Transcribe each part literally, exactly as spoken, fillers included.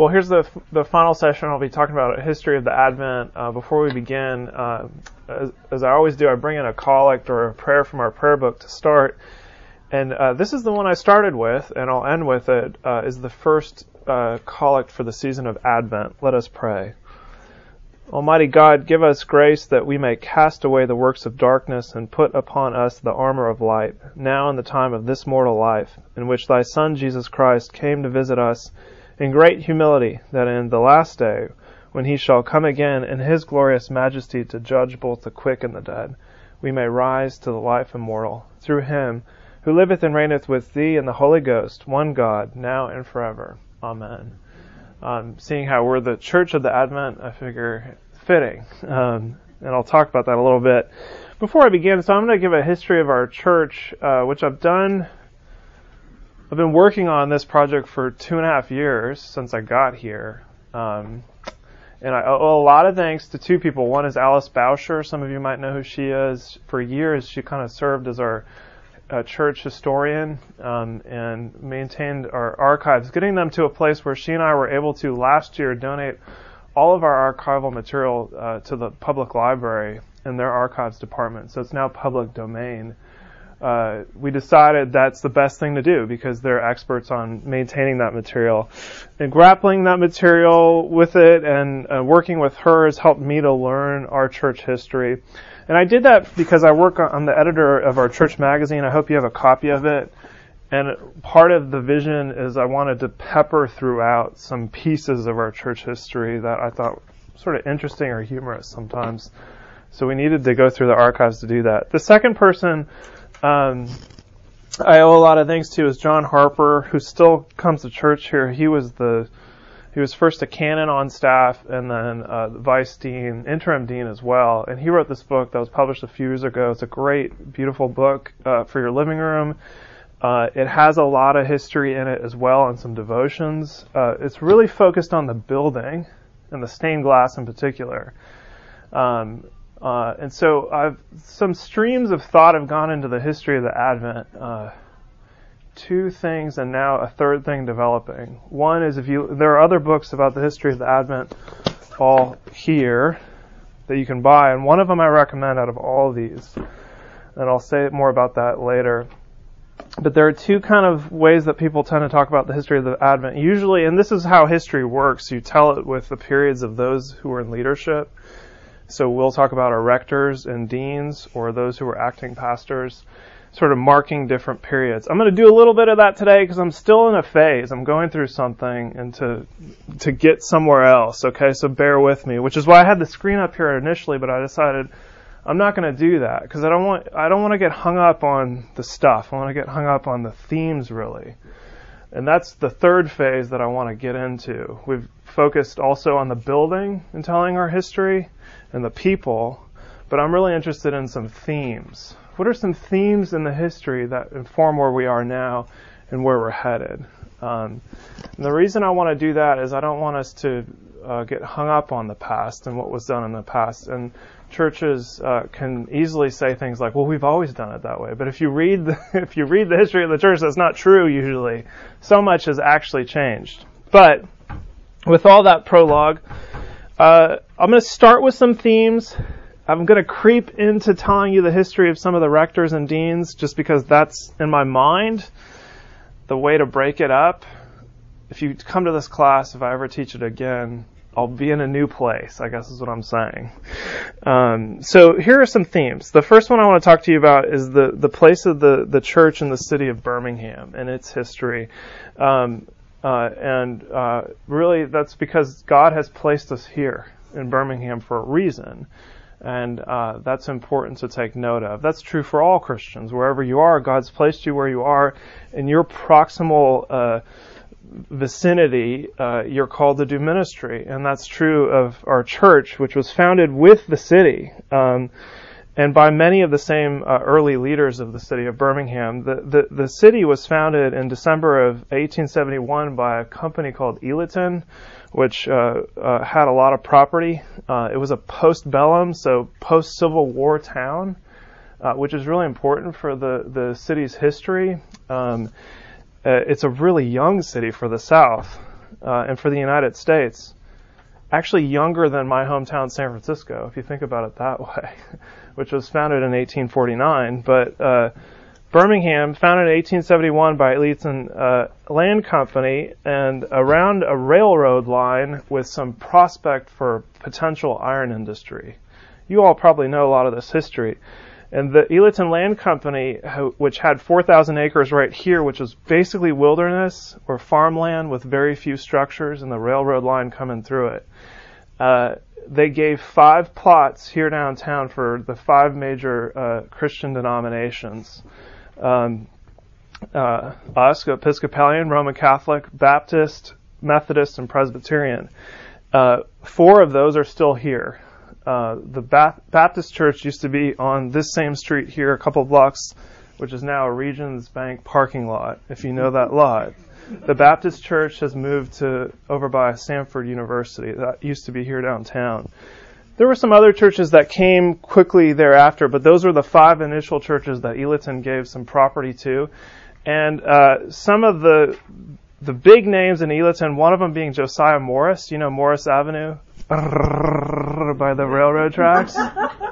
Well, here's the f- the final session. I'll be talking about a history of the Advent. Uh, before we begin, uh, as, as I always do, I bring in a collect or a prayer from our prayer book to start. And uh, this is the one I started with, and I'll end with it, uh, is the first uh, collect for the season of Advent. Let us pray. Almighty God, give us grace that we may cast away the works of darkness and put upon us the armor of light, now in the time of this mortal life, in which thy Son Jesus Christ came to visit us in great humility, that in the last day, when he shall come again in his glorious majesty to judge both the quick and the dead, we may rise to the life immortal, through him who liveth and reigneth with thee and the Holy Ghost, one God, now and forever. Amen. Um, seeing how we're the Church of the Advent, I figure fitting, um, and I'll talk about that a little bit. Before I begin, so I'm going to give a history of our church, uh, which I've done, I've been working on this project for two and a half years since I got here, um, and I owe a lot of thanks to two people. One is Alice Bauscher. Some of you might know who she is. For years, she kind of served as our a church historian um, and maintained our archives, getting them to a place where she and I were able to last year donate all of our archival material uh, to the public library and their archives department. So it's now public domain. Uh, we decided that's the best thing to do because they're experts on maintaining that material. And grappling that material with it and uh, working with her has helped me to learn our church history. And I did that because I work on, I'm the editor of our church magazine. I hope you have a copy of it. And part of the vision is I wanted to pepper throughout some pieces of our church history that I thought sort of interesting or humorous sometimes. So we needed to go through the archives to do that. The second person um, I owe a lot of thanks to is John Harper, who still comes to church here. He was the He was first a canon on staff and then uh, the vice dean, interim dean as well. And he wrote this book that was published a few years ago. It's a great, beautiful book uh, for your living room. Uh, it has a lot of history in it as well and some devotions. Uh, it's really focused on the building and the stained glass in particular. Um, uh, and so I've, some streams of thought have gone into the history of the Advent. Uh, two things and now a third thing developing. One is if you, there are other books about the history of the Advent all here that you can buy, and one of them I recommend out of all of these, and I'll say more about that later. But there are two kind of ways that people tend to talk about the history of the Advent. Usually, and this is how history works, you tell it with the periods of those who were in leadership. So we'll talk about our rectors and deans or those who were acting pastors, sort of marking different periods. I'm going to do a little bit of that today because I'm still in a phase. I'm going through something and to to get somewhere else, okay? So bear with me, which is why I had the screen up here initially, but I decided I'm not going to do that because I don't want I don't want to get hung up on the stuff. I want to get hung up on the themes, really. And that's the third phase that I want to get into. We've focused also on the building and telling our history and the people, but I'm really interested in some themes. What are some themes in the history that inform where we are now and where we're headed? Um, and the reason I want to do that is I don't want us to uh, get hung up on the past and what was done in the past. And churches uh, can easily say things like, well, we've always done it that way. But if you read the, if you read the history of the church, that's not true usually. So much has actually changed. But with all that prologue, uh, I'm going to start with some themes. I'm going to creep into telling you the history of some of the rectors and deans just because that's, in my mind, the way to break it up. If you come to this class, if I ever teach it again, I'll be in a new place, I guess is what I'm saying. Um, so here are some themes. The first one I want to talk to you about is the, the place of the, the church in the city of Birmingham and its history. Um, uh, and uh, really, that's because God has placed us here in Birmingham for a reason. And uh that's important to take note of. That's true for all Christians. Wherever you are, God's placed you where you are. In your proximal uh vicinity, uh you're called to do ministry. And that's true of our church, which was founded with the city um and by many of the same uh, early leaders of the city of Birmingham. The, the, the city was founded in December of eighteen seventy-one by a company called Elyton, which uh, uh, had a lot of property. Uh, it was a post-bellum, so post-Civil War town, uh, which is really important for the, the city's history. Um, uh, it's a really young city for the South. uh, and for the United States, actually younger than my hometown, San Francisco, if you think about it that way, which was founded in eighteen forty-nine. But uh, Birmingham, founded in eighteen seventy-one by Elyton uh, Land Company, and around a railroad line with some prospect for potential iron industry. You all probably know a lot of this history. And the Elyton Land Company, which had four thousand acres right here, which was basically wilderness or farmland with very few structures and the railroad line coming through it, uh, they gave five plots here downtown for the five major uh, Christian denominations. Um, uh, us, Episcopalian, Roman Catholic, Baptist, Methodist, and Presbyterian. Uh, four of those are still here. Uh, the ba- Baptist Church used to be on this same street here, a couple blocks, which is now a Regions Bank parking lot, if you know that lot. The Baptist Church has moved to over by Samford University. That used to be here downtown. There were some other churches that came quickly thereafter, but those were the five initial churches that Elyton gave some property to. And uh, some of the the big names in Elyton, one of them being Josiah Morris, you know, Morris Avenue, by the railroad tracks,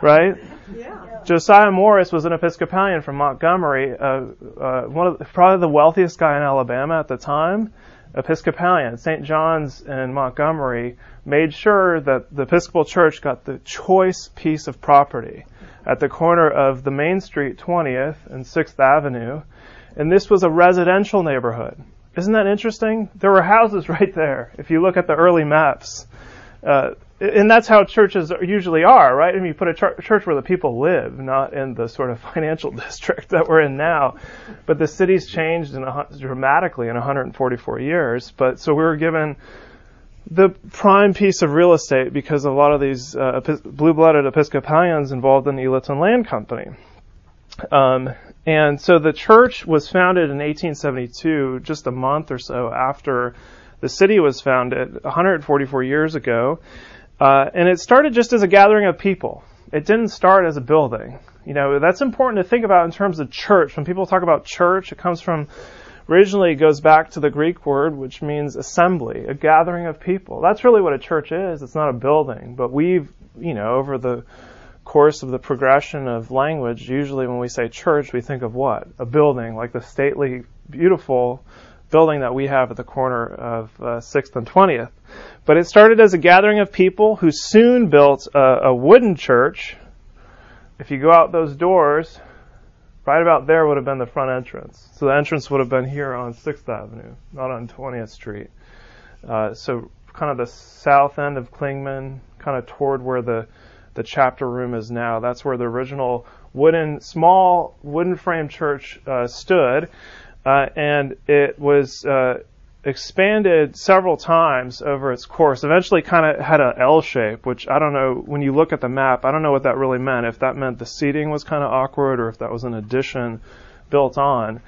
right? Yeah. Josiah Morris was an Episcopalian from Montgomery, uh, uh, one of the, probably the wealthiest guy in Alabama at the time. Episcopalian, Saint John's in Montgomery, made sure that the Episcopal Church got the choice piece of property at the corner of the Main Street twentieth and sixth Avenue, and this was a residential neighborhood. Isn't that interesting? There were houses right there, if you look at the early maps. Uh, and that's how churches usually are, right? I mean, you put a ch- church where the people live, not in the sort of financial district that we're in now. But the city's changed in a, dramatically in one hundred forty-four years. But so we were given the prime piece of real estate because a lot of these uh, epi- blue-blooded Episcopalians involved in the Elyton Land Company. Um, and so the church was founded in eighteen seventy-two, just a month or so after the city was founded one hundred forty-four years ago, uh, and it started just as a gathering of people. It didn't start as a building. You know, that's important to think about in terms of church. When people talk about church, it comes from, originally it goes back to the Greek word, which means assembly, a gathering of people. That's really what a church is. It's not a building. But we've, you know, over the course of the progression of language, usually when we say church, we think of what? A building, like the stately, beautiful building that we have at the corner of uh, sixth and twentieth. But it started as a gathering of people who soon built a, a wooden church. If you go out those doors, right about there would have been the front entrance. So the entrance would have been here on sixth Avenue, not on twentieth Street. Uh, so kind of the south end of Klingman, kind of toward where the, the chapter room is now. That's where the original wooden, small wooden frame church uh, stood. Uh, and it was uh, expanded several times over its course. Eventually kind of had an L shape, which I don't know, when you look at the map, I don't know what that really meant, if that meant the seating was kind of awkward or if that was an addition built on.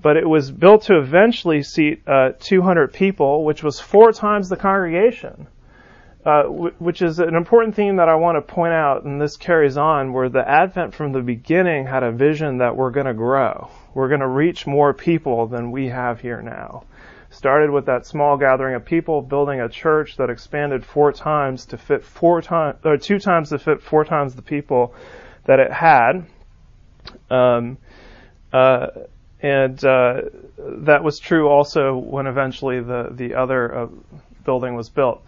But it was built to eventually seat uh, two hundred people, which was four times the congregation, uh, w- which is an important theme that I want to point out, and this carries on, where the Advent from the beginning had a vision that we're going to grow. We're going to reach more people than we have here now. Started with that small gathering of people, building a church that expanded four times to fit four times, or two times to fit four times the people that it had. Um, uh, and uh, that was true also when eventually the, the other uh, building was built.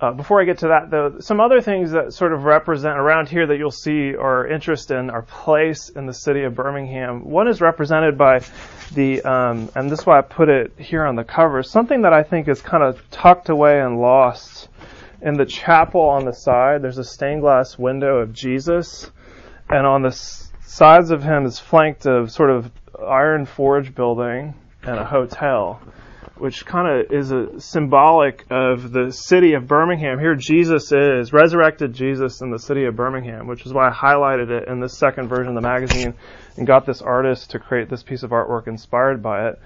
Uh, before I get to that, though, some other things that sort of represent around here that you'll see our interest in our place in the city of Birmingham. One is represented by the, um, and this is why I put it here on the cover, something that I think is kind of tucked away and lost in the chapel on the side. There's a stained glass window of Jesus, and on the s- sides of him is flanked of sort of iron forge building and a hotel, which kind of is a symbolic of the city of Birmingham. Here Jesus is, resurrected Jesus in the city of Birmingham, which is why I highlighted it in this second version of the magazine and got this artist to create this piece of artwork inspired by it.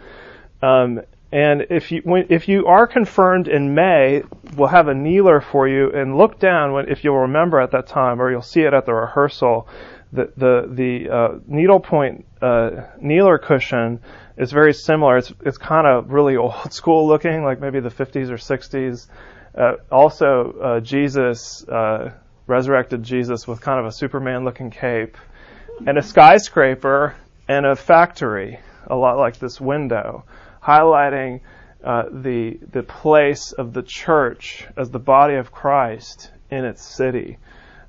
Um, and if you when, if you are confirmed in May, we'll have a kneeler for you, and look down, when, if you'll remember at that time, or you'll see it at the rehearsal, the, the, the uh, needlepoint uh, kneeler cushion It's very similar. It's it's kind of really old school looking, like maybe the fifties or sixties. Uh, also, uh, Jesus, uh, resurrected Jesus with kind of a Superman-looking cape and a skyscraper and a factory, a lot like this window, highlighting uh, the the place of the church as the body of Christ in its city,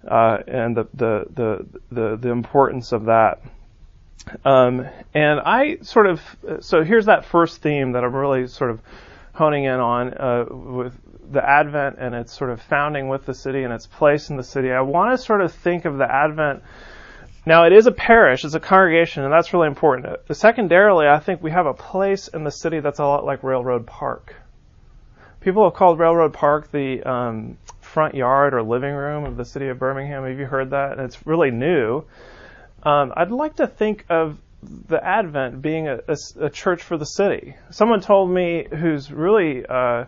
uh, and the, the the the the importance of that. Um, and I sort of so here's that first theme that I'm really sort of honing in on uh, with the Advent and its sort of founding with the city and its place in the city. I want to sort of think of the Advent. Now, it is a parish, it's a congregation, and that's really important. Secondarily, I think we have a place in the city that's a lot like Railroad Park. People have called Railroad Park the um, front yard or living room of the city of Birmingham. Have you heard that? And it's really new. Um, I'd like to think of the Advent being a, a, a church for the city. Someone told me, who's really uh,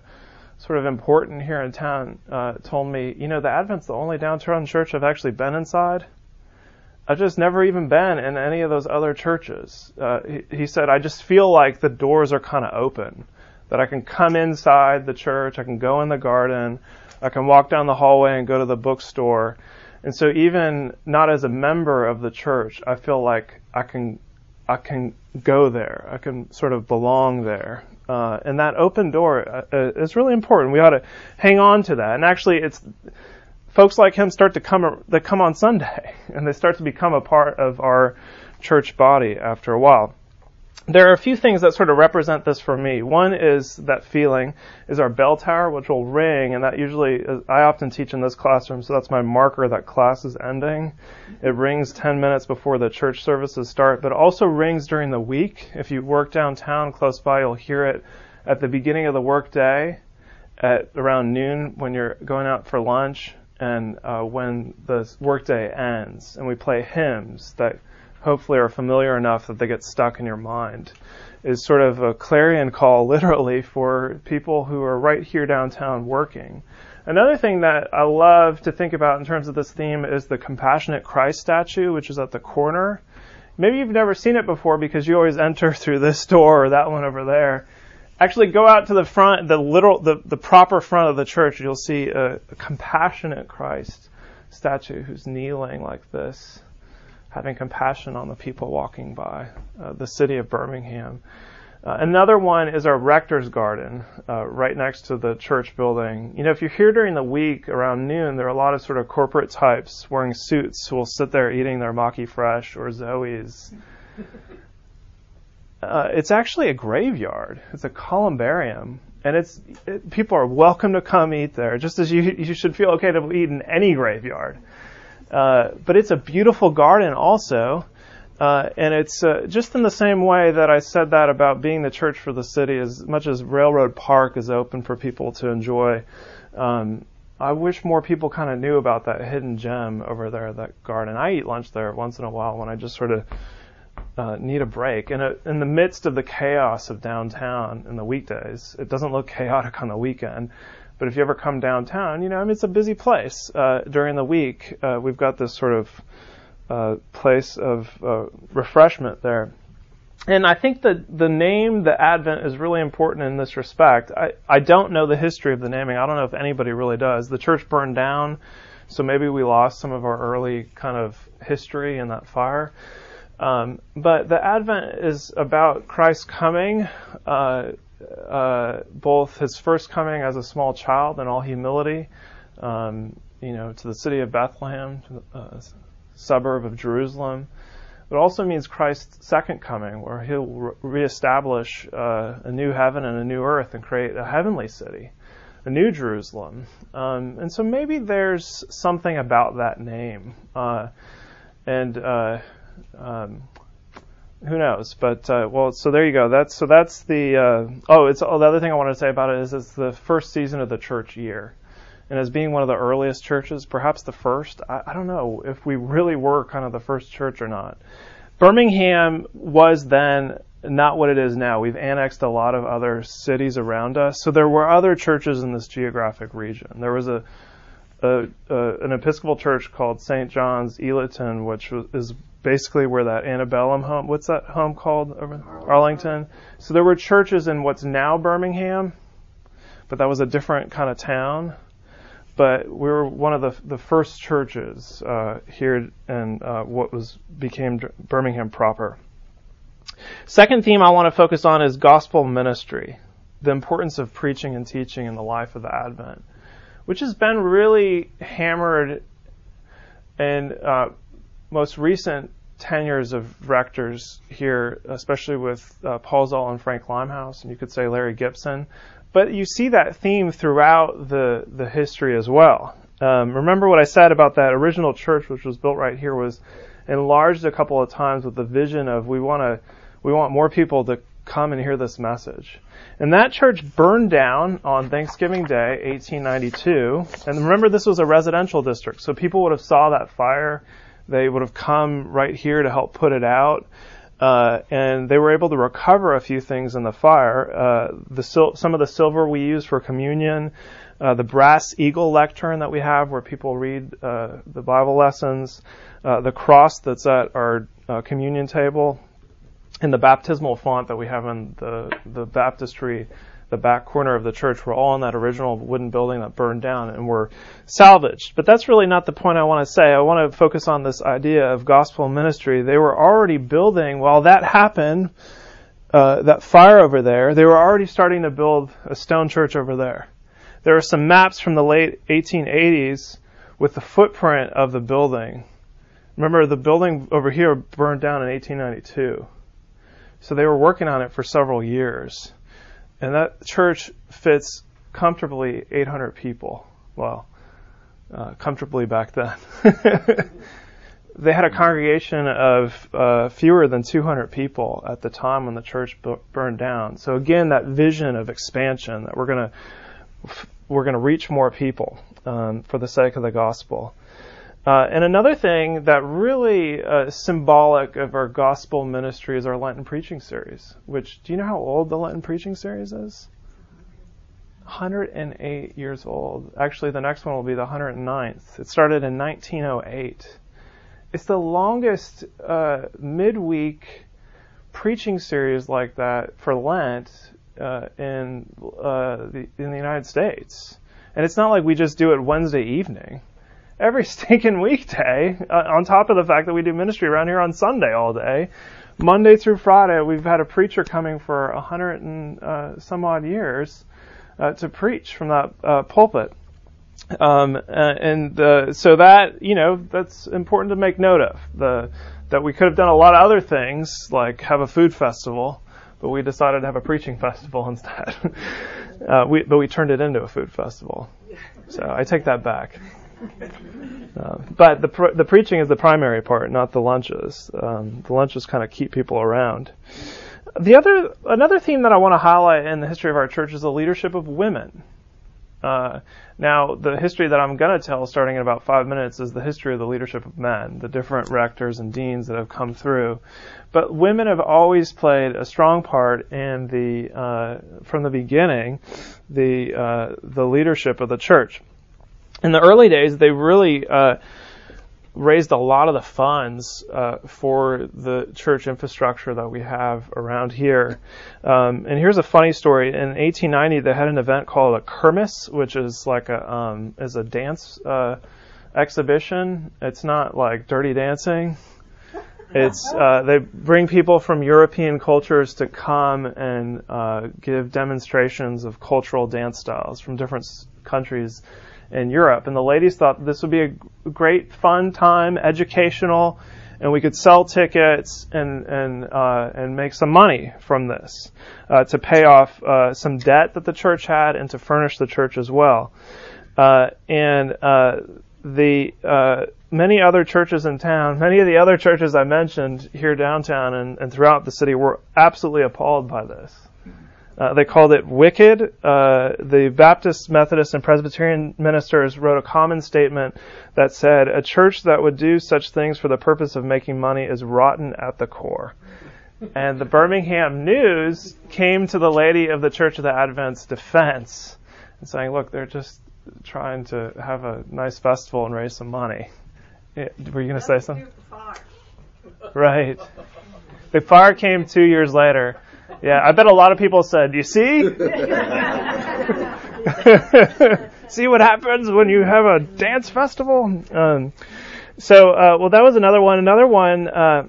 sort of important here in town, uh, told me, you know, the Advent's the only downtown church I've actually been inside. I've just never even been in any of those other churches. Uh, he, he said, I just feel like the doors are kind of open, that I can come inside the church, I can go in the garden, I can walk down the hallway and go to the bookstore. And so even not as a member of the church, I feel like I can I can go there. I can sort of belong there. Uh, and that open door uh, is really important. We ought to hang on to that. And actually, it's folks like him start to come, they come on Sunday, and they start to become a part of our church body after a while. There are a few things that sort of represent this for me. One is that feeling is our bell tower, which will ring, and that usually, is, I often teach in this classroom, so that's my marker that class is ending. It rings ten minutes before the church services start, but it also rings during the week. If you work downtown close by, you'll hear it at the beginning of the work day, at around noon when you're going out for lunch, and uh, when the workday ends, and we play hymns that hopefully are familiar enough that they get stuck in your mind, is sort of a clarion call, literally, for people who are right here downtown working. Another thing that I love to think about in terms of this theme is the Compassionate Christ statue, which is at the corner. Maybe you've never seen it before because you always enter through this door or that one over there. Actually, go out to the front, the literal, the, the proper front of the church, and you'll see a, a compassionate Christ statue who's kneeling like this, having compassion on the people walking by, uh, the city of Birmingham. Uh, another one is our rector's garden, uh, right next to the church building. You know, if you're here during the week around noon, there are a lot of sort of corporate types wearing suits who will sit there eating their Maki Fresh or Zoe's. Uh, it's actually a graveyard. It's a columbarium, and it's it, people are welcome to come eat there, just as you you should feel okay to eat in any graveyard. Uh, but it's a beautiful garden also, uh, and it's uh, just in the same way that I said that about being the church for the city, as much as Railroad Park is open for people to enjoy. Um, I wish more people kind of knew about that hidden gem over there, that garden. I eat lunch there once in a while when I just sort of Uh, need a break. And in, in the midst of the chaos of downtown in the weekdays, it doesn't look chaotic on the weekend, but if you ever come downtown, you know, I mean, it's a busy place. Uh, during the week, uh, we've got this sort of uh, place of uh, refreshment there. And I think that the name, the Advent, is really important in this respect. I, I don't know the history of the naming. I don't know if anybody really does. The church burned down, so maybe we lost some of our early kind of history in that fire. Um, but the Advent is about Christ coming, uh, uh, both his first coming as a small child in all humility, um, you know, to the city of Bethlehem, to the uh, suburb of Jerusalem. It also means Christ's second coming, where he'll re- reestablish uh, a new heaven and a new earth and create a heavenly city, a new Jerusalem. Um, and so maybe there's something about that name. Uh, and, uh, Um, who knows? But uh, well, so there you go. That's so that's the uh, oh. It's oh, the other thing I want to say about it is it's the first season of the church year, and as being one of the earliest churches, perhaps the first. I, I don't know if we really were kind of the first church or not. Birmingham was then not what it is now. We've annexed a lot of other cities around us, so there were other churches in this geographic region. There was a, a, a an Episcopal church called Saint John's Eloton, which was, is basically where that antebellum home, what's that home called over there? Arlington. So there were churches in what's now Birmingham, but that was a different kind of town. But we were one of the the first churches uh, here in uh, what was became Birmingham proper. Second theme I want to focus on is gospel ministry, the importance of preaching and teaching in the life of the Advent, which has been really hammered in uh, most recent tenures of rectors here, especially with uh, Paul Zoll and Frank Limehouse, and you could say Larry Gibson. But you see that theme throughout the, the history as well. Um, remember what I said about that original church, which was built right here, was enlarged a couple of times with the vision of we want to, we want more people to come and hear this message. And that church burned down on Thanksgiving Day, eighteen ninety-two. And remember, this was a residential district, so people would have saw that fire. They would have come right here to help put it out. Uh, and they were able to recover a few things in the fire. Uh, the sil- some of the silver we use for communion, uh, the brass eagle lectern that we have where people read, uh, the Bible lessons, uh, the cross that's at our uh, communion table, and the baptismal font that we have in the, the baptistry, the back corner of the church, were all in that original wooden building that burned down and were salvaged. But that's really not the point I want to say. I want to focus on this idea of gospel ministry. They were already building, while that happened, uh, that fire over there, they were already starting to build a stone church over there. There are some maps from the late eighteen eighties with the footprint of the building. Remember, the building over here burned down in eighteen ninety-two. So they were working on it for several years. And that church fits comfortably eight hundred people. Well, uh, comfortably back then. They had a congregation of uh, fewer than two hundred people at the time when the church b- burned down. So again, that vision of expansion, that we're going to we're going to reach more people um, for the sake of the gospel. Uh, and another thing that really uh, is symbolic of our gospel ministry is our Lenten preaching series, which, do you know how old the Lenten preaching series is? one hundred eight years old. Actually, the next one will be the one hundred ninth. It started in nineteen oh eight. It's the longest uh, midweek preaching series like that for Lent uh, in, uh, the, in the United States. And it's not like we just do it Wednesday evening. Every stinking weekday, uh, on top of the fact that we do ministry around here on Sunday all day, Monday through Friday, we've had a preacher coming for a hundred and uh, some odd years uh, to preach from that uh, pulpit. Um, and uh, so that, you know, that's important to make note of, the, that we could have done a lot of other things, like have a food festival, but we decided to have a preaching festival instead. uh, we, but we turned it into a food festival. So I take that back. Uh, but the pr- the preaching is the primary part, not the lunches. Um, the lunches kind of keep people around. The other another theme that I want to highlight in the history of our church is the leadership of women. Uh, now, the history that I'm going to tell, starting in about five minutes, is the history of the leadership of men, the different rectors and deans that have come through. But women have always played a strong part in the uh, from the beginning, the uh, the leadership of the church. In the early days, they really uh, raised a lot of the funds uh, for the church infrastructure that we have around here. Um, and here's a funny story. In eighteen ninety, they had an event called a kermis, which is like a um, is a dance uh, exhibition. It's not like Dirty Dancing. It's uh, they bring people from European cultures to come and uh, give demonstrations of cultural dance styles from different s- countries in Europe. And the ladies thought this would be a great fun time, educational, and we could sell tickets and and uh, and make some money from this uh, to pay off uh, some debt that the church had and to furnish the church as well. Uh, and uh, the uh, many other churches in town, many of the other churches I mentioned here downtown and, and throughout the city were absolutely appalled by this. Uh, they called it wicked. Uh, the Baptist, Methodist, and Presbyterian ministers wrote a common statement that said, "A church that would do such things for the purpose of making money is rotten at the core." And the Birmingham News came to the lady of the Church of the Advent's defense and saying, "Look, they're just trying to have a nice festival and raise some money." Yeah, were you going to say something? Right. The fire came two years later. Yeah, I bet a lot of people said, you see? See what happens when you have a dance festival? Um, so, uh, well, that was another one. Another one, uh,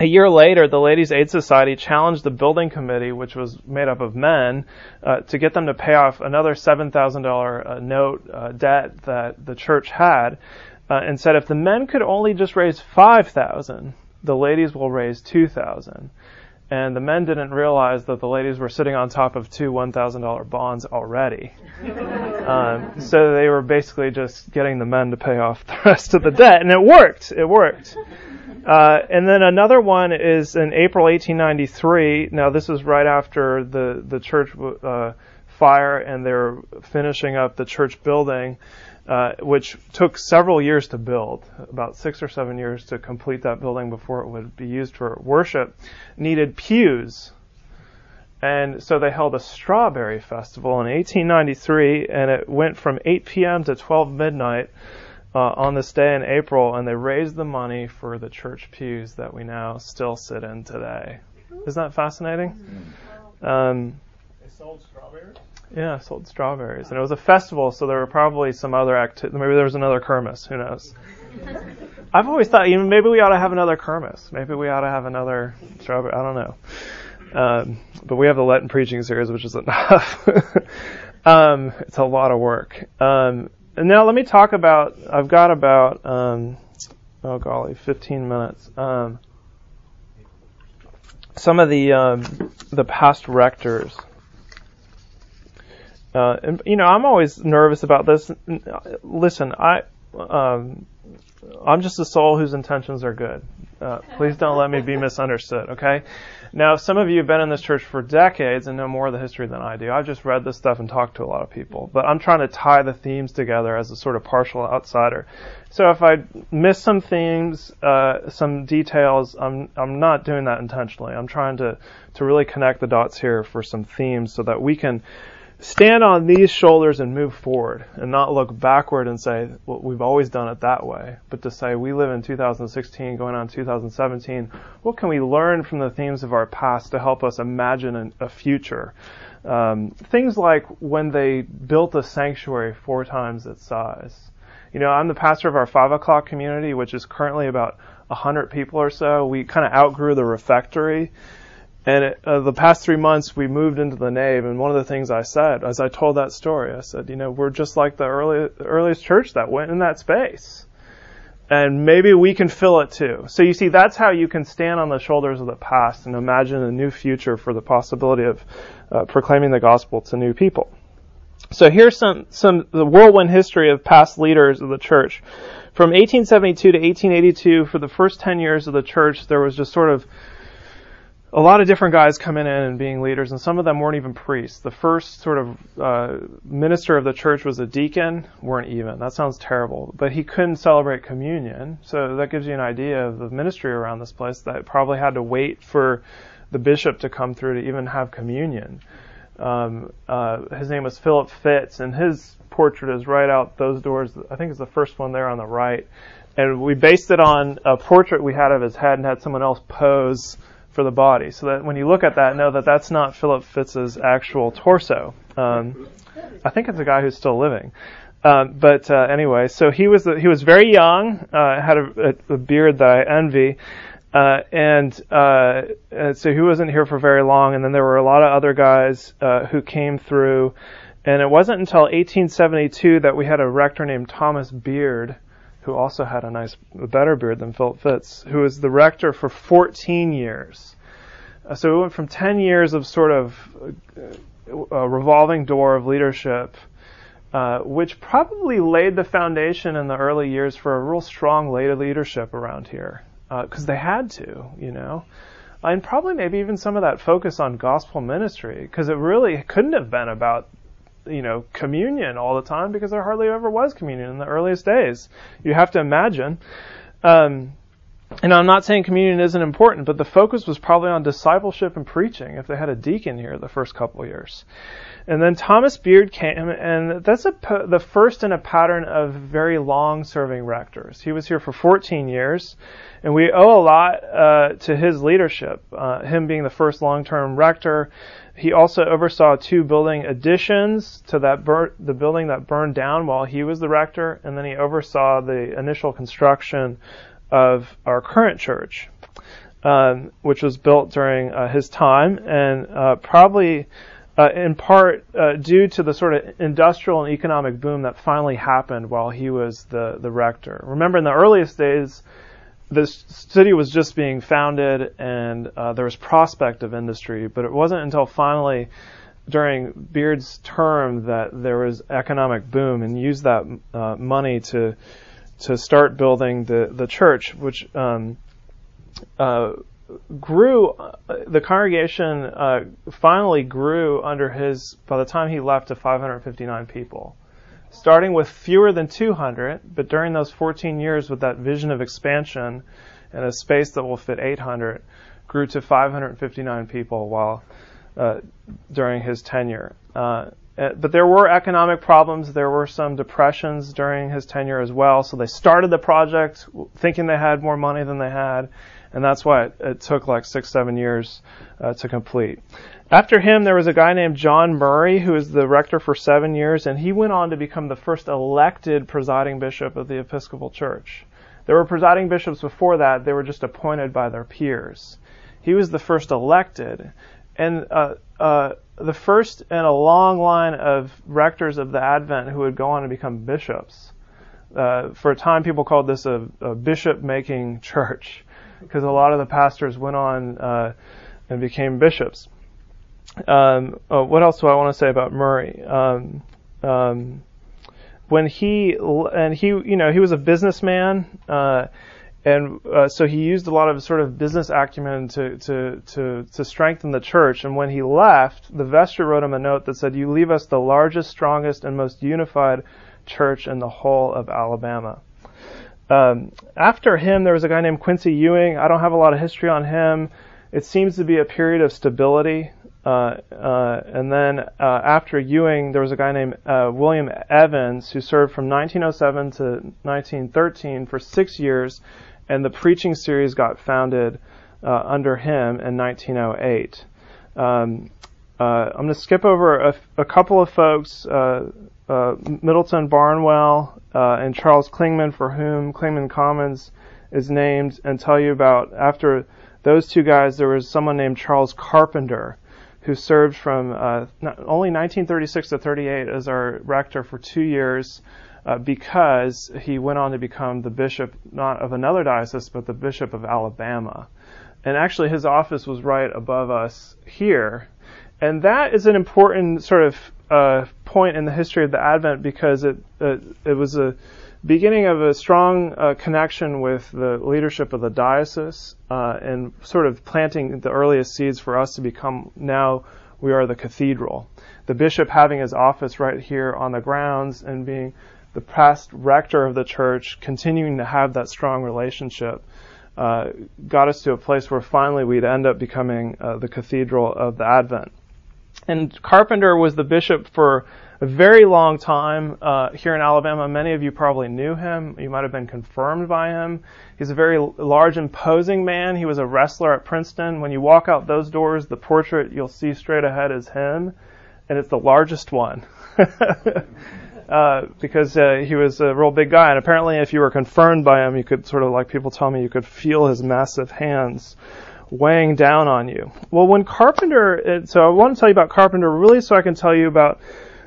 a year later, the Ladies' Aid Society challenged the building committee, which was made up of men, uh, to get them to pay off another seven thousand dollars uh, note uh, debt that the church had, uh, and said if the men could only just raise five thousand dollars, the ladies will raise two thousand dollars. And the men didn't realize that the ladies were sitting on top of two one thousand dollars bonds already. Um, so they were basically just getting the men to pay off the rest of the debt. And it worked. It worked. Uh, and then another one is in April eighteen ninety-three. Now, this is right after the, the church uh, fire, and they're finishing up the church building, uh, which took several years to build, about six or seven years to complete that building before it would be used for worship, needed pews. And so they held a strawberry festival in eighteen ninety-three, and it went from eight p.m. to twelve midnight uh, on this day in April, and they raised the money for the church pews that we now still sit in today. Isn't that fascinating? Um, they sold strawberries? Yeah, sold strawberries. And it was a festival, so there were probably some other activity. Maybe there was another kermis. Who knows? I've always thought, you know, maybe we ought to have another kermis. Maybe we ought to have another strawberry. I don't know. Um, but we have the Lenten preaching series, which is enough. um, it's a lot of work. Um, and now let me talk about, I've got about, um, oh golly, fifteen minutes. Um, some of the, um, the past rectors. Uh, and, you know, I'm always nervous about this. Listen, I, um, I'm just a soul whose intentions are good. Uh, please don't let me be misunderstood, okay? Now, some of you have been in this church for decades and know more of the history than I do. I've just read this stuff and talked to a lot of people. But I'm trying to tie the themes together as a sort of partial outsider. So if I miss some themes, uh, some details, I'm I'm not doing that intentionally. I'm trying to, to really connect the dots here for some themes so that we can stand on these shoulders and move forward and not look backward and say, well, we've always done it that way, but to say we live in two thousand sixteen going on two thousand seventeen. What can we learn from the themes of our past to help us imagine an, a future? Um, things like when they built a sanctuary four times its size. You know, I'm the pastor of our five o'clock community, which is currently about one hundred people or so. We kind of outgrew the refectory. And it, uh, the past three months, we moved into the nave, and one of the things I said, as I told that story, I said, you know, we're just like the early, earliest church that went in that space. And maybe we can fill it too. So you see, that's how you can stand on the shoulders of the past and imagine a new future for the possibility of uh, proclaiming the gospel to new people. So here's some, some, the whirlwind history of past leaders of the church. From eighteen seventy-two to eighteen eighty-two, for the first ten years of the church, there was just sort of a lot of different guys coming in and being leaders, and some of them weren't even priests. The first sort of uh minister of the church was a deacon. Weren't even. That sounds terrible. But he couldn't celebrate communion. So that gives you an idea of the ministry around this place that probably had to wait for the bishop to come through to even have communion. Um uh his name was Philip Fitz, and his portrait is right out those doors. I think it's the first one there on the right. And we based it on a portrait we had of his head and had someone else pose for the body, so that when you look at that, know that that's not Philip Fitz's actual torso. Um, I think it's a guy who's still living. Um, but uh, anyway, so he was the, he was very young, uh, had a, a beard that I envy, uh, and uh, so he wasn't here for very long. And then there were a lot of other guys uh, who came through, and it wasn't until eighteen seventy-two that we had a rector named Thomas Beard, who also had a nice, a better beard than Philip Fitz, who was the rector for fourteen years. Uh, so we went from ten years of sort of a, a revolving door of leadership, uh, which probably laid the foundation in the early years for a real strong later leadership around here, because uh, they had to, you know. And probably maybe even some of that focus on gospel ministry, because it really couldn't have been about, you know, communion all the time, because there hardly ever was communion in the earliest days. You have to imagine. Um, And I'm not saying communion isn't important, but the focus was probably on discipleship and preaching if they had a deacon here the first couple of years. And then Thomas Beard came, and that's a, the first in a pattern of very long-serving rectors. He was here for fourteen years, and we owe a lot uh, to his leadership, uh, him being the first long-term rector. He also oversaw two building additions to that bur- the building that burned down while he was the rector, and then he oversaw the initial construction of our current church, um, which was built during uh, his time, and uh, probably uh, in part uh, due to the sort of industrial and economic boom that finally happened while he was the, the rector. Remember, in the earliest days, this city was just being founded, and uh, there was prospect of industry, but it wasn't until finally during Beard's term that there was economic boom, and used that uh, money to to start building the, the church, which um, uh, grew, uh, the congregation uh, finally grew under his, by the time he left, to five hundred fifty-nine people, starting with fewer than two hundred, but during those fourteen years with that vision of expansion and a space that will fit eight hundred, grew to five hundred fifty-nine people while uh, during his tenure. Uh, But there were economic problems. There were some depressions during his tenure as well. So they started the project thinking they had more money than they had. And that's why it, it took like six, seven years uh, to complete. After him, there was a guy named John Murray, who was the rector for seven years. And he went on to become the first elected presiding bishop of the Episcopal Church. There were presiding bishops before that. They were just appointed by their peers. He was the first elected. And uh, uh, the first in a long line of rectors of the Advent who would go on to become bishops. Uh, for a time, people called this a, a bishop-making church, because a lot of the pastors went on uh, and became bishops. Um, uh, what else do I want to say about Murray? Um, um, when he and he, you know, he was a businessman. Uh, And uh, so he used a lot of sort of business acumen to, to, to, to strengthen the church. And when he left, the Vestry wrote him a note that said, "You leave us the largest, strongest, and most unified church in the whole of Alabama." Um, after him, there was a guy named Quincy Ewing. I don't have a lot of history on him. It seems to be a period of stability. Uh, uh, and then uh, after Ewing, there was a guy named uh, William Evans, who served from nineteen oh seven to nineteen thirteen for six years. And the preaching series got founded uh, under him in nineteen oh eight. Um, uh, I'm going to skip over a, a couple of folks, uh, uh, Middleton Barnwell uh, and Charles Klingman, for whom Klingman Commons is named, and tell you about, after those two guys, there was someone named Charles Carpenter, who served from uh, not only nineteen thirty-six to thirty-eight as our rector for two years, Uh, because he went on to become the bishop, not of another diocese, but the bishop of Alabama. And actually his office was right above us here. And that is an important sort of uh, point in the history of the Advent, because it uh, it was a beginning of a strong uh, connection with the leadership of the diocese uh, and sort of planting the earliest seeds for us to become, now we are the cathedral. The bishop having his office right here on the grounds and being the past rector of the church, continuing to have that strong relationship, uh, got us to a place where finally we'd end up becoming uh, the cathedral of the Advent. And Carpenter was the bishop for a very long time uh, here in Alabama. Many of you probably knew him. You might have been confirmed by him. He's a very large, imposing man. He was a wrestler at Princeton. When you walk out those doors, the portrait you'll see straight ahead is him, and it's the largest one. Uh, because uh, he was a real big guy, and apparently if you were confirmed by him, you could sort of, like people tell me, you could feel his massive hands weighing down on you. Well, when Carpenter, so I want to tell you about Carpenter really so I can tell you about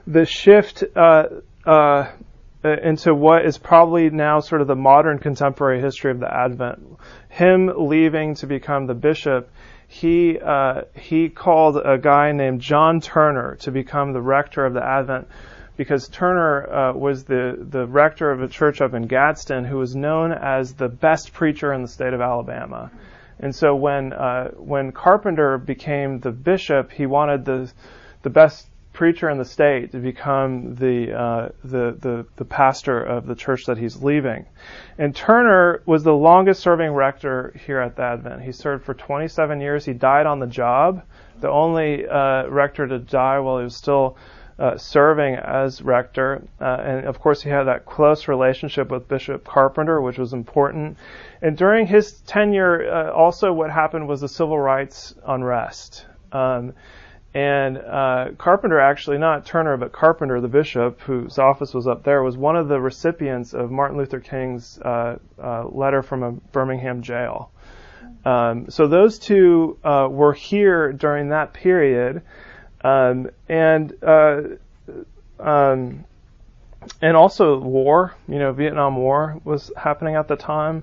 the shift uh, uh, into what is probably now sort of the modern contemporary history of the Advent. Him leaving to become the bishop, he uh, he called a guy named John Turner to become the rector of the Advent, because Turner uh, was the, the rector of a church up in Gadsden who was known as the best preacher in the state of Alabama. And so when uh, when Carpenter became the bishop, he wanted the the best preacher in the state to become the, uh, the the the pastor of the church that he's leaving. And Turner was the longest-serving rector here at the Advent. He served for twenty-seven years. He died on the job, the only uh, rector to die while he was still uh, serving as rector. Uh, and, of course, he had that close relationship with Bishop Carpenter, which was important. And during his tenure, uh, also what happened was the civil rights unrest. Um And uh Carpenter, actually, not Turner, but Carpenter, the bishop, whose office was up there, was one of the recipients of Martin Luther King's uh, uh letter from a Birmingham jail. Um so those two uh were here during that period. Um and uh um and also war, you know, Vietnam War was happening at the time.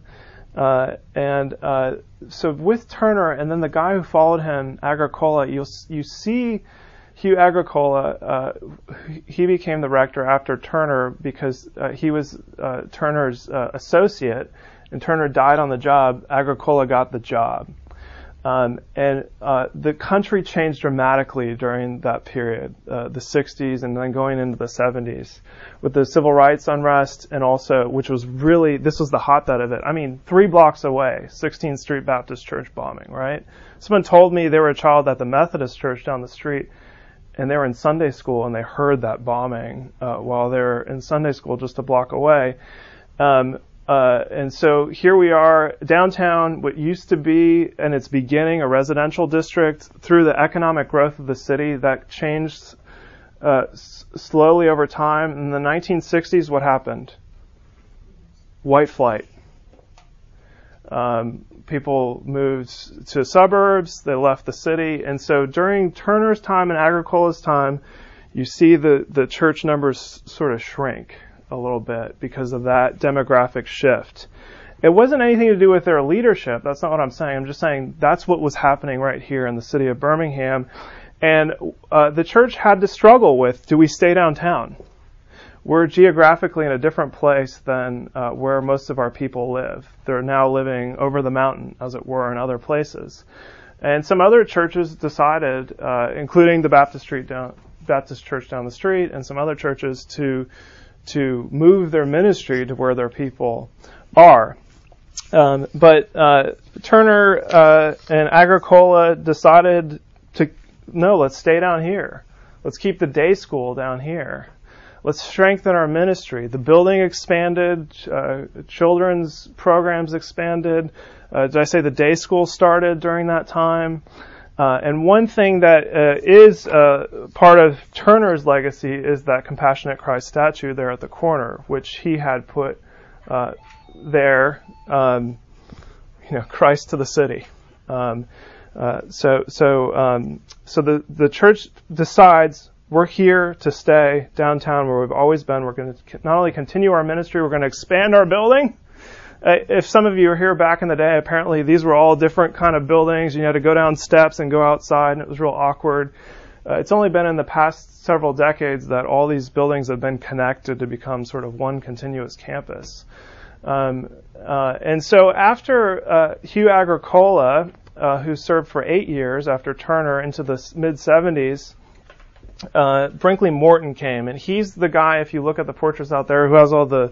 Uh, and, uh, so with Turner and then the guy who followed him, Agricola, you'll, you see Hugh Agricola, uh, he became the rector after Turner because, uh, he was, uh, Turner's, uh, associate, and Turner died on the job. Agricola got the job. Um, and, uh, the country changed dramatically during that period, uh, the sixties and then going into the seventies with the civil rights unrest, and also, which was really, this was the hotbed of it. I mean, three blocks away, sixteenth Street Baptist Church bombing, right? Someone told me they were a child at the Methodist church down the street, and they were in Sunday school and they heard that bombing, uh, while they were in Sunday school just a block away. Um, Uh, and so here we are, downtown, what used to be in its beginning a residential district. Through the economic growth of the city, that changed uh, s- slowly over time. In the nineteen sixties, what happened? White flight. Um, people moved to suburbs, they left the city. And so during Turner's time and Agricola's time, you see the, the church numbers sort of shrink a little bit because of that demographic shift. It wasn't anything to do with their leadership. That's not what I'm saying. I'm just saying that's what was happening right here in the city of Birmingham. And uh, the church had to struggle with, do we stay downtown? We're geographically in a different place than uh, where most of our people live. They're now living over the mountain, as it were, in other places. And some other churches decided, uh, including the Baptist, Street down, Baptist Church down the street and some other churches, to to move their ministry to where their people are. Um, but uh, Turner uh, and Agricola decided to, no, let's stay down here. Let's keep the day school down here. Let's strengthen our ministry. The building expanded. Uh, children's programs expanded. Uh, did I say the day school started during that time? Uh, and one thing that uh, is uh, part of Turner's legacy is that Compassionate Christ statue there at the corner, which he had put uh, there, um, you know, Christ to the city. Um, uh, so, so, um, so the the church decides we're here to stay downtown where we've always been. We're going to not only continue our ministry, we're going to expand our building. If some of you were here back in the day, apparently these were all different kind of buildings. You had to go down steps and go outside, and it was real awkward. Uh, it's only been in the past several decades that all these buildings have been connected to become sort of one continuous campus. Um, uh, and so after uh, Hugh Agricola, uh, who served for eight years after Turner into the mid-seventies, uh, Brinkley Morton came. And he's the guy, if you look at the portraits out there, who has all the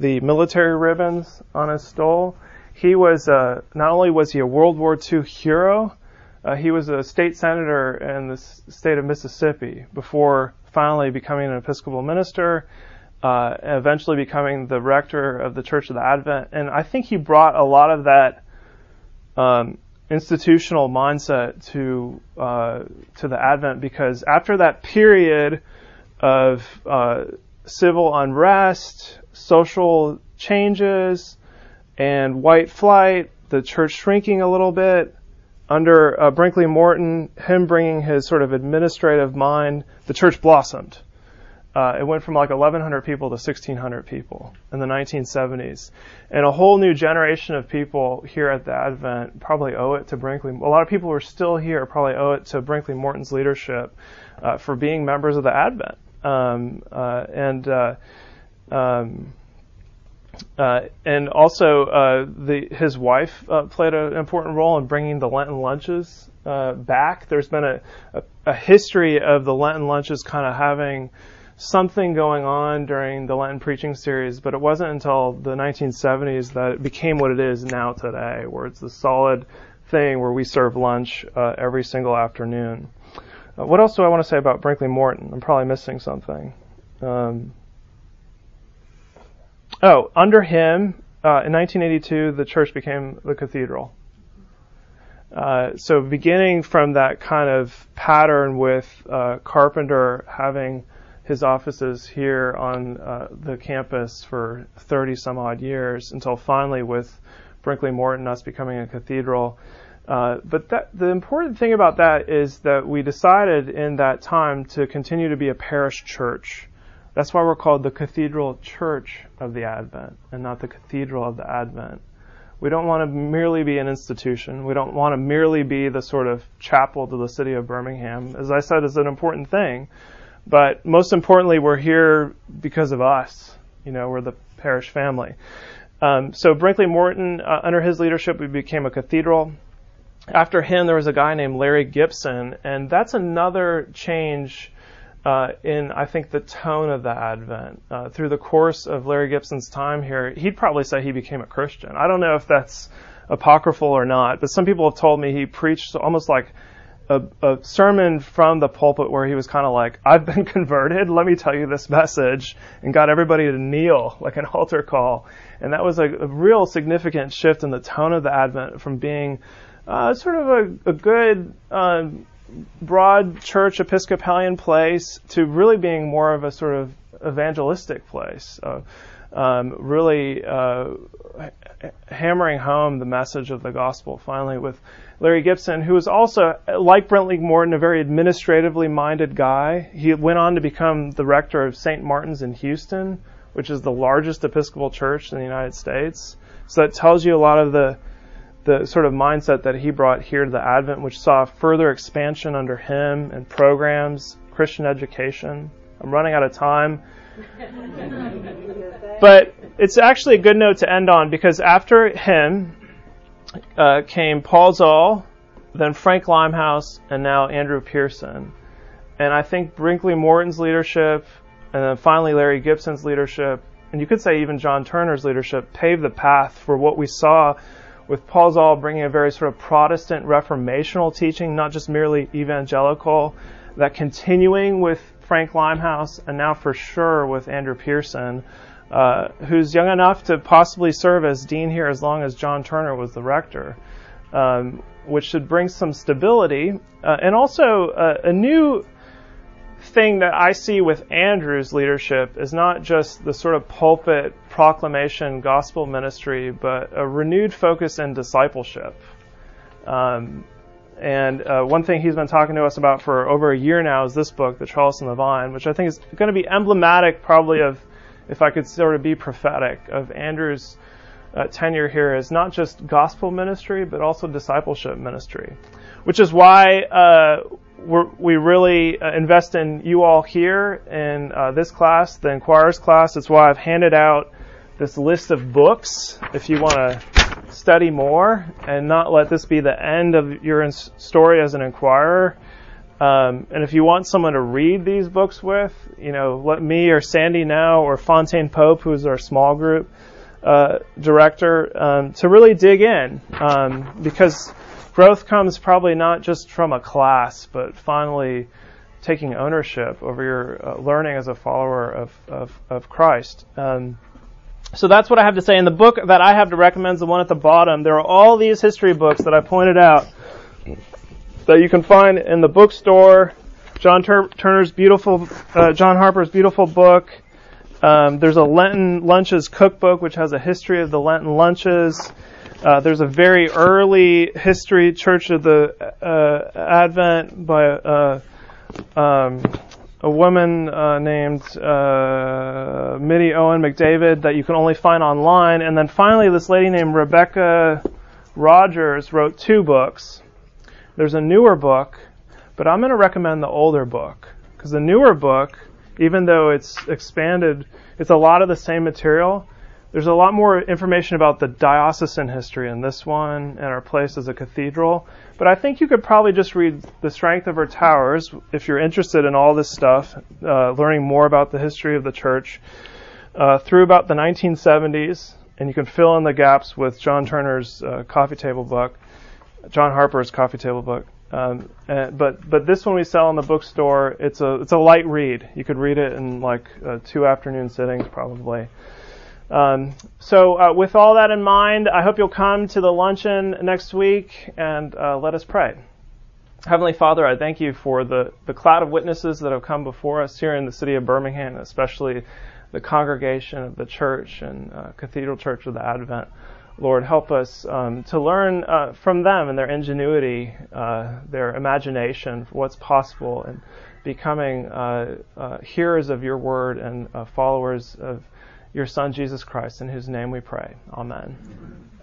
the military ribbons on his stole. He was, uh, not only was he a World War Two hero, uh, he was a state senator in the s- state of Mississippi before finally becoming an Episcopal minister, uh, and eventually becoming the rector of the Church of the Advent. And I think he brought a lot of that, um, institutional mindset to, uh, to the Advent, because after that period of, uh, civil unrest, social changes, and white flight, the church shrinking a little bit, under uh, Brinkley Morton, him bringing his sort of administrative mind, the church blossomed. Uh, it went from like eleven hundred people to sixteen hundred people in the nineteen seventies. And a whole new generation of people here at the Advent probably owe it to Brinkley. A lot of people who are still here probably owe it to Brinkley Morton's leadership uh, for being members of the Advent. Um, uh, and, uh, Um, uh, and also, uh, the, his wife, uh, played an important role in bringing the Lenten Lunches uh, back. There's been a, a, a history of the Lenten Lunches kind of having something going on during the Lenten preaching series, but it wasn't until the nineteen seventies that it became what it is now today, where it's the solid thing where we serve lunch uh, every single afternoon. Uh, what else do I want to say about Brinkley Morton? I'm probably missing something. Um, oh, under him, uh, in nineteen eighty-two, the church became the cathedral. Uh, so beginning from that kind of pattern with uh, Carpenter having his offices here on uh, the campus for thirty some odd years until finally with Brinkley Morton, us becoming a cathedral. Uh, but that, the important thing about that is that we decided in that time to continue to be a parish church. That's why we're called the Cathedral Church of the Advent and not the Cathedral of the Advent. We don't want to merely be an institution. We don't want to merely be the sort of chapel to the city of Birmingham. As I said, it's an important thing. But most importantly, we're here because of us. You know, we're the parish family. Um, so Brinkley Morton, uh, under his leadership, we became a cathedral. After him, there was a guy named Larry Gibson, and that's another change uh, in, I think, the tone of the Advent. Uh, through the course of Larry Gibson's time here, he'd probably say he became a Christian. I don't know if that's apocryphal or not, but some people have told me he preached almost like A, a sermon from the pulpit where he was kind of like, I've been converted, let me tell you this message, and got everybody to kneel, like an altar call. And that was a, a real significant shift in the tone of the Advent from being uh, sort of a, a good, uh, broad church Episcopalian place to really being more of a sort of evangelistic place, uh, um, really uh, hammering home the message of the gospel finally with Larry Gibson, who was also, like Brinkley Morton, a very administratively minded guy. He went on to become the rector of Saint Martin's in Houston, which is the largest Episcopal church in the United States. So that tells you a lot of the the sort of mindset that he brought here to the Advent, which saw further expansion under him and programs, Christian education. I'm running out of time. But it's actually a good note to end on, because after him Uh, came Paul Zoll, then Frank Limehouse, and now Andrew Pearson. And I think Brinkley Morton's leadership, and then finally Larry Gibson's leadership, and you could say even John Turner's leadership, paved the path for what we saw with Paul Zoll bringing a very sort of Protestant reformational teaching, not just merely evangelical, that continuing with Frank Limehouse, and now for sure with Andrew Pearson, Uh, who's young enough to possibly serve as dean here as long as John Turner was the rector, um, which should bring some stability. Uh, and also uh, a new thing that I see with Andrew's leadership is not just the sort of pulpit proclamation gospel ministry, but a renewed focus in discipleship. Um, and uh, one thing he's been talking to us about for over a year now is this book, The Trellis and the Vine, which I think is going to be emblematic probably of, if I could sort of be prophetic, of Andrew's uh, tenure here is not just gospel ministry, but also discipleship ministry, which is why uh, we're, we really uh, invest in you all here in uh, this class, the Inquirer's class. It's why I've handed out this list of books if you want to study more and not let this be the end of your in- story as an Inquirer. Um, and if you want someone to read these books with, you know, let me or Sandy now or Fontaine Pope, who's our small group uh, director, um, to really dig in, um, because growth comes probably not just from a class, but finally taking ownership over your uh, learning as a follower of of, of Christ. Um, so that's what I have to say. And the book that I have to recommend is the one at the bottom. There are all these history books that I pointed out that you can find in the bookstore, John Tur- Turner's beautiful, uh, John Harper's beautiful book. Um, there's a Lenten Lunches cookbook, which has a history of the Lenten Lunches. Uh, there's a very early history, Church of the uh, Advent, by uh, um, a woman uh, named uh, Mitty Owen McDavid that you can only find online. And then finally, this lady named Rebecca Rogers wrote two books. There's a newer book, but I'm going to recommend the older book, because the newer book, even though it's expanded, it's a lot of the same material, There's a lot more information about the diocesan history in this one and our place as a cathedral. But I think you could probably just read The Strength of Her Towers if you're interested in all this stuff, uh, learning more about the history of the church, uh, through about the nineteen seventies. And you can fill in the gaps with John Turner's uh, coffee table book, John Harper's coffee table book. Um, and, but but this one we sell in the bookstore. It's a it's a light read. You could read it in like uh, two afternoon sittings probably. Um, so uh, with all that in mind, I hope you'll come to the luncheon next week, and uh, let us pray. Heavenly Father, I thank you for the, the cloud of witnesses that have come before us here in the city of Birmingham, especially the congregation of the church and uh, Cathedral Church of the Advent. Lord, help us um, to learn uh, from them and their ingenuity, uh, their imagination for what's possible, and becoming uh, uh, hearers of your word and uh, followers of your Son, Jesus Christ, in whose name we pray. Amen. Amen.